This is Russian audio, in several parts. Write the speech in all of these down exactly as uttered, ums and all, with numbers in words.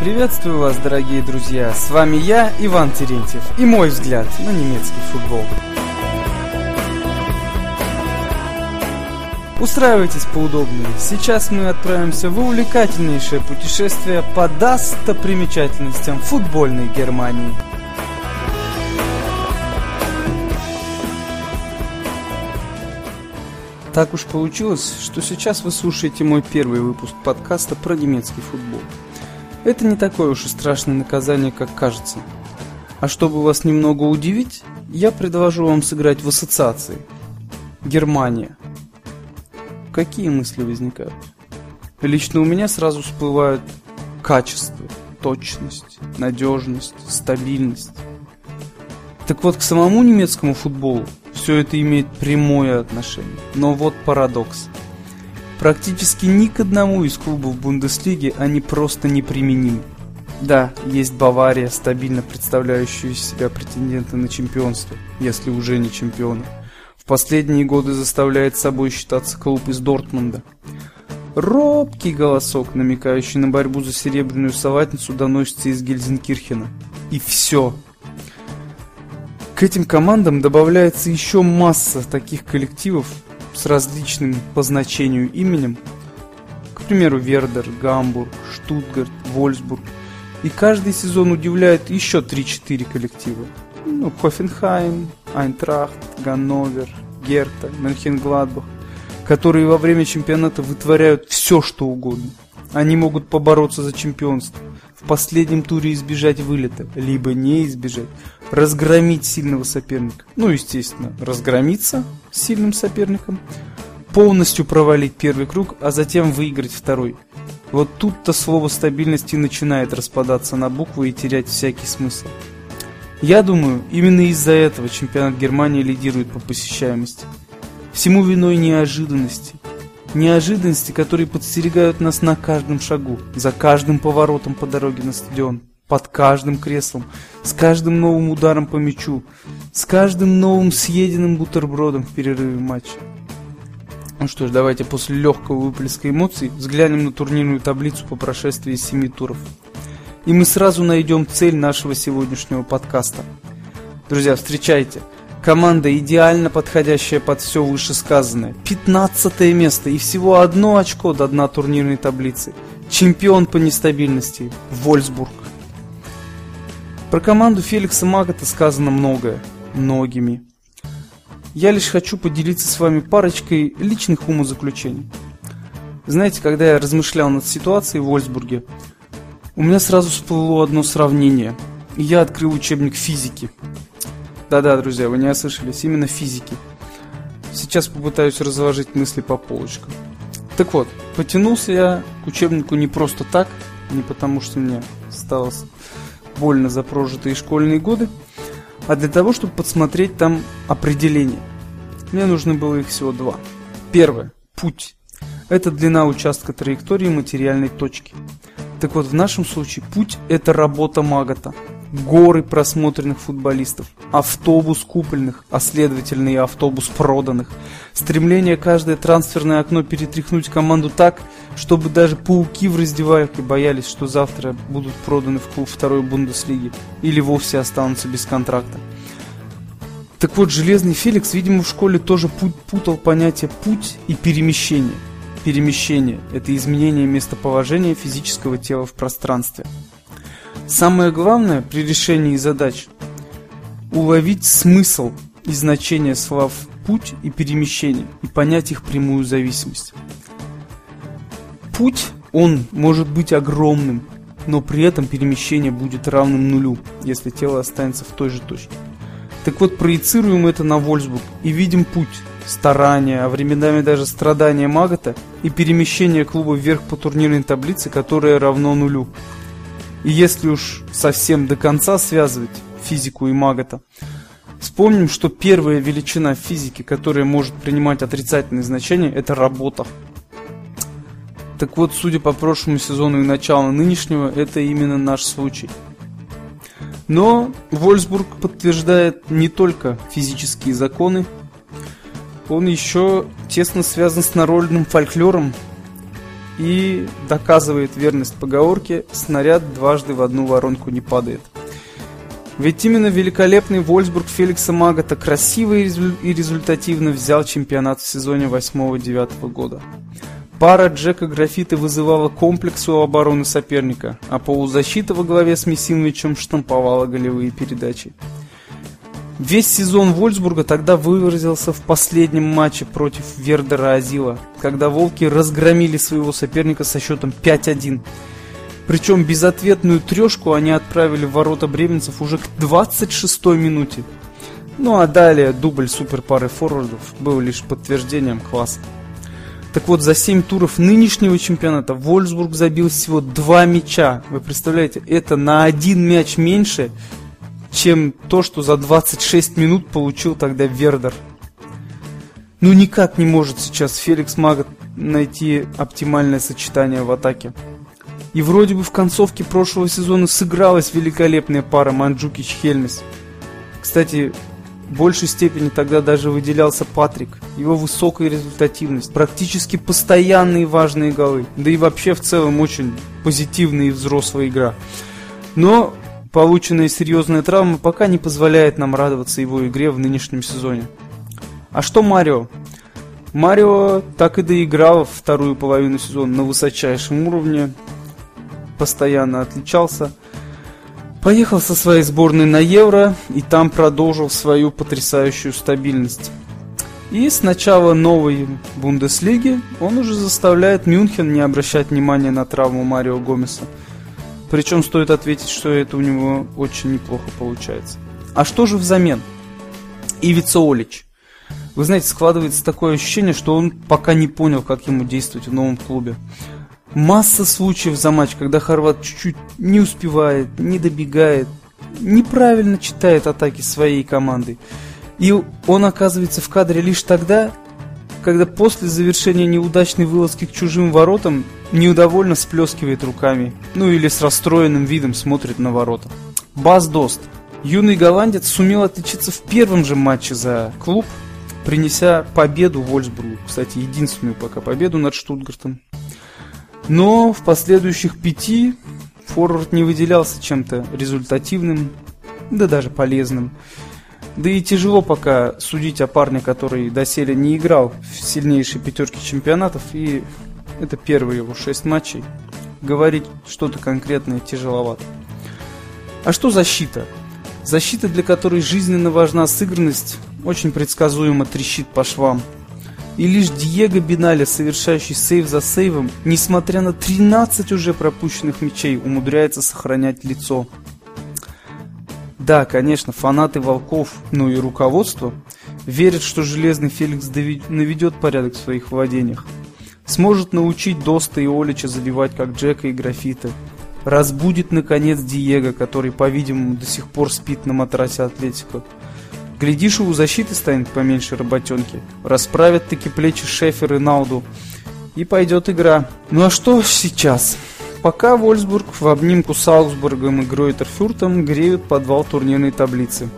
Приветствую вас, дорогие друзья, с вами я, Иван Терентьев, и мой взгляд на немецкий футбол. Устраивайтесь поудобнее, сейчас мы отправимся в увлекательнейшее путешествие по достопримечательностям футбольной Германии. Так уж получилось, что сейчас вы слушаете мой первый выпуск подкаста про немецкий футбол. Это не такое уж и страшное наказание, как кажется. А чтобы вас немного удивить, я предложу вам сыграть в ассоциации. Германия. Какие мысли возникают? Лично у меня сразу всплывают качество, точность, надежность, стабильность. Так вот, к самому немецкому футболу все это имеет прямое отношение. Но вот парадокс. Практически ни к одному из клубов Бундеслиги они просто неприменимы. Да, есть Бавария, стабильно представляющая себя претендента на чемпионство, если уже не чемпиона. В последние годы заставляет собой считаться клуб из Дортмунда. Робкий голосок, намекающий на борьбу за серебряную салатницу, доносится из Гельзенкирхена. И все. К этим командам добавляется еще масса таких коллективов, с различным по значению именем, к примеру, Вердер, Гамбург, Штутгарт, Вольфсбург, и каждый сезон удивляет еще три-четыре коллектива. Ну, Хофенхайм, Айнтрахт, Ганновер, Герта, Мюнхенгладбах, которые во время чемпионата вытворяют все, что угодно. Они могут побороться за чемпионство, в последнем туре избежать вылета, либо не избежать, разгромить сильного соперника, ну, естественно, разгромиться с сильным соперником, полностью провалить первый круг, а затем выиграть второй. Вот тут-то слово стабильности начинает распадаться на буквы и терять всякий смысл. Я думаю, именно из-за этого чемпионат Германии лидирует по посещаемости. Всему виной неожиданности. Неожиданности, которые подстерегают нас на каждом шагу, за каждым поворотом по дороге на стадион, под каждым креслом, с каждым новым ударом по мячу, с каждым новым съеденным бутербродом в перерыве матча. Ну что ж, давайте после легкого выплеска эмоций взглянем на турнирную таблицу по прошествии семи туров. И мы сразу найдем цель нашего сегодняшнего подкаста. Друзья, встречайте! Команда, идеально подходящая под все вышесказанное. пятнадцатое место и всего одно очко до дна турнирной таблицы. Чемпион по нестабильности – Вольфсбург. Про команду Феликса Магата сказано многое. Многими. Я лишь хочу поделиться с вами парочкой личных умозаключений. Знаете, когда я размышлял над ситуацией в Вольфсбурге, у меня сразу всплыло одно сравнение. Я открыл учебник физики. Да-да, друзья, вы не ослышались, именно физики. Сейчас попытаюсь разложить мысли по полочкам. Так вот, потянулся я к учебнику не просто так, не потому что мне стало больно за прожитые школьные годы, а для того, чтобы подсмотреть там определения. Мне нужно было их всего два. Первое. Путь. Это длина участка траектории материальной точки. Так вот, в нашем случае путь – это работа Магата. Горы просмотренных футболистов, автобус купленных, а следовательно и автобус проданных, стремление каждое трансферное окно перетряхнуть команду так, чтобы даже пауки в раздевалке боялись, что завтра будут проданы в клуб второй Бундеслиги или вовсе останутся без контракта. Так вот, Железный Феликс, видимо, в школе тоже путал понятия «путь» и «перемещение». Перемещение – это изменение местоположения физического тела в пространстве. Самое главное при решении задач – уловить смысл и значение слов «путь» и «перемещение» и понять их прямую зависимость. Путь, он может быть огромным, но при этом перемещение будет равным нулю, если тело останется в той же точке. Так вот, проецируем это на Вольфсбург и видим путь, старания, а временами даже страдания Магата и перемещение клуба вверх по турнирной таблице, которое равно нулю. И если уж совсем до конца связывать физику и Магата, вспомним, что первая величина физики, которая может принимать отрицательные значения, это работа. Так вот, судя по прошлому сезону и началу нынешнего, это именно наш случай. Но Вольфсбург подтверждает не только физические законы, он еще тесно связан с народным фольклором. и доказывает верность поговорке «снаряд дважды в одну воронку не падает». Ведь именно великолепный Вольфсбург Феликса Магата красиво и результативно взял чемпионат в сезоне восьмого-девятого года. Пара Джека Графите вызывала комплекс у обороны соперника, а полузащита во главе с Мисимовичем штамповала голевые передачи. Весь сезон Вольфсбурга тогда выразился в последнем матче против Вердера Азила, когда «Волки» разгромили своего соперника со счетом пять один. Причем безответную трешку они отправили в ворота бременцев уже к двадцать шестой минуте. Ну а далее дубль суперпары форвардов был лишь подтверждением класса. Так вот, за семь туров нынешнего чемпионата Вольфсбург забил всего два мяча. Вы представляете, это на один мяч меньше, чем то, что за двадцать шесть минут получил тогда Вердер. Ну никак не может сейчас Феликс Магат найти оптимальное сочетание в атаке. И вроде бы в концовке прошлого сезона сыгралась великолепная пара Манджукич-Хельмес. Кстати, в большей степени тогда даже выделялся Патрик. Его высокая результативность, практически постоянные важные голы, да и вообще в целом очень позитивная и взрослая игра. Но полученная серьезная травма пока не позволяет нам радоваться его игре в нынешнем сезоне. А что Марио? Марио так и доиграл вторую половину сезона на высочайшем уровне, постоянно отличался. Поехал со своей сборной на Евро и там продолжил свою потрясающую стабильность. И с начала новой Бундеслиги он уже заставляет Мюнхен не обращать внимания на травму Марио Гомеса. Причем стоит ответить, что это у него очень неплохо получается. А что же взамен? Ивица Олич. Вы знаете, складывается такое ощущение, что он пока не понял, как ему действовать в новом клубе. Масса случаев за матч, когда хорват чуть-чуть не успевает, не добегает, неправильно читает атаки своей команды. И он оказывается в кадре лишь тогда, когда после завершения неудачной вылазки к чужим воротам неудовольно сплескивает руками, ну или с расстроенным видом смотрит на ворота. Бас Дост. Юный голландец сумел отличиться в первом же матче за клуб, принеся победу Вольфсбургу, кстати, единственную пока победу над Штутгартом. Но в последующих пяти форвард не выделялся чем-то результативным, да даже полезным. Да и тяжело пока судить о парне, который доселе не играл в сильнейшей пятерке чемпионатов, и это первые его шесть матчей. Говорить что-то конкретное тяжеловато. А что защита? Защита, для которой жизненно важна сыгранность, очень предсказуемо трещит по швам. И лишь Диего Биналя, совершающий сейв за сейвом, несмотря на тринадцать уже пропущенных мячей, умудряется сохранять лицо. Да, конечно, фанаты «Волков», ну и руководство, верят, что Железный Феликс наведет порядок в своих владениях. Сможет научить Доста и Олича забивать, как Джека и Графита. Разбудит, наконец, Диего, который, по-видимому, до сих пор спит на матрасе Атлетико. Глядишь, у защиты станет поменьше работенки. Расправят таки плечи Шефер и Науду. И пойдет игра. Ну а что сейчас? Пока Вольфсбург в обнимку с Аугсбургом и Гройтерфюртом греют подвал турнирной таблицы.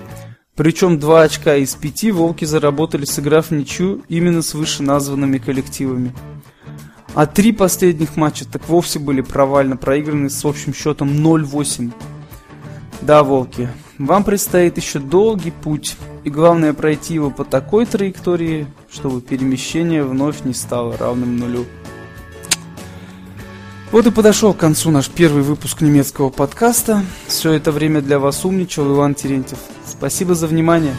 Причем два очка из пяти «Волки» заработали, сыграв ничью именно с вышеназванными коллективами. А три последних матча так вовсе были провально проиграны с общим счетом ноль восемь. Да, «Волки», вам предстоит еще долгий путь, и главное пройти его по такой траектории, чтобы перемещение вновь не стало равным нулю. Вот и подошел к концу наш первый выпуск немецкого подкаста. Все это время для вас умничал Иван Терентьев. Спасибо за внимание.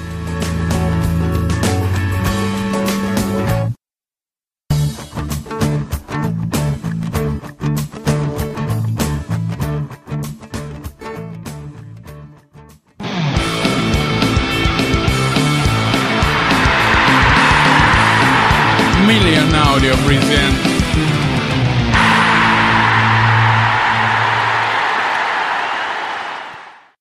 Million Audio presents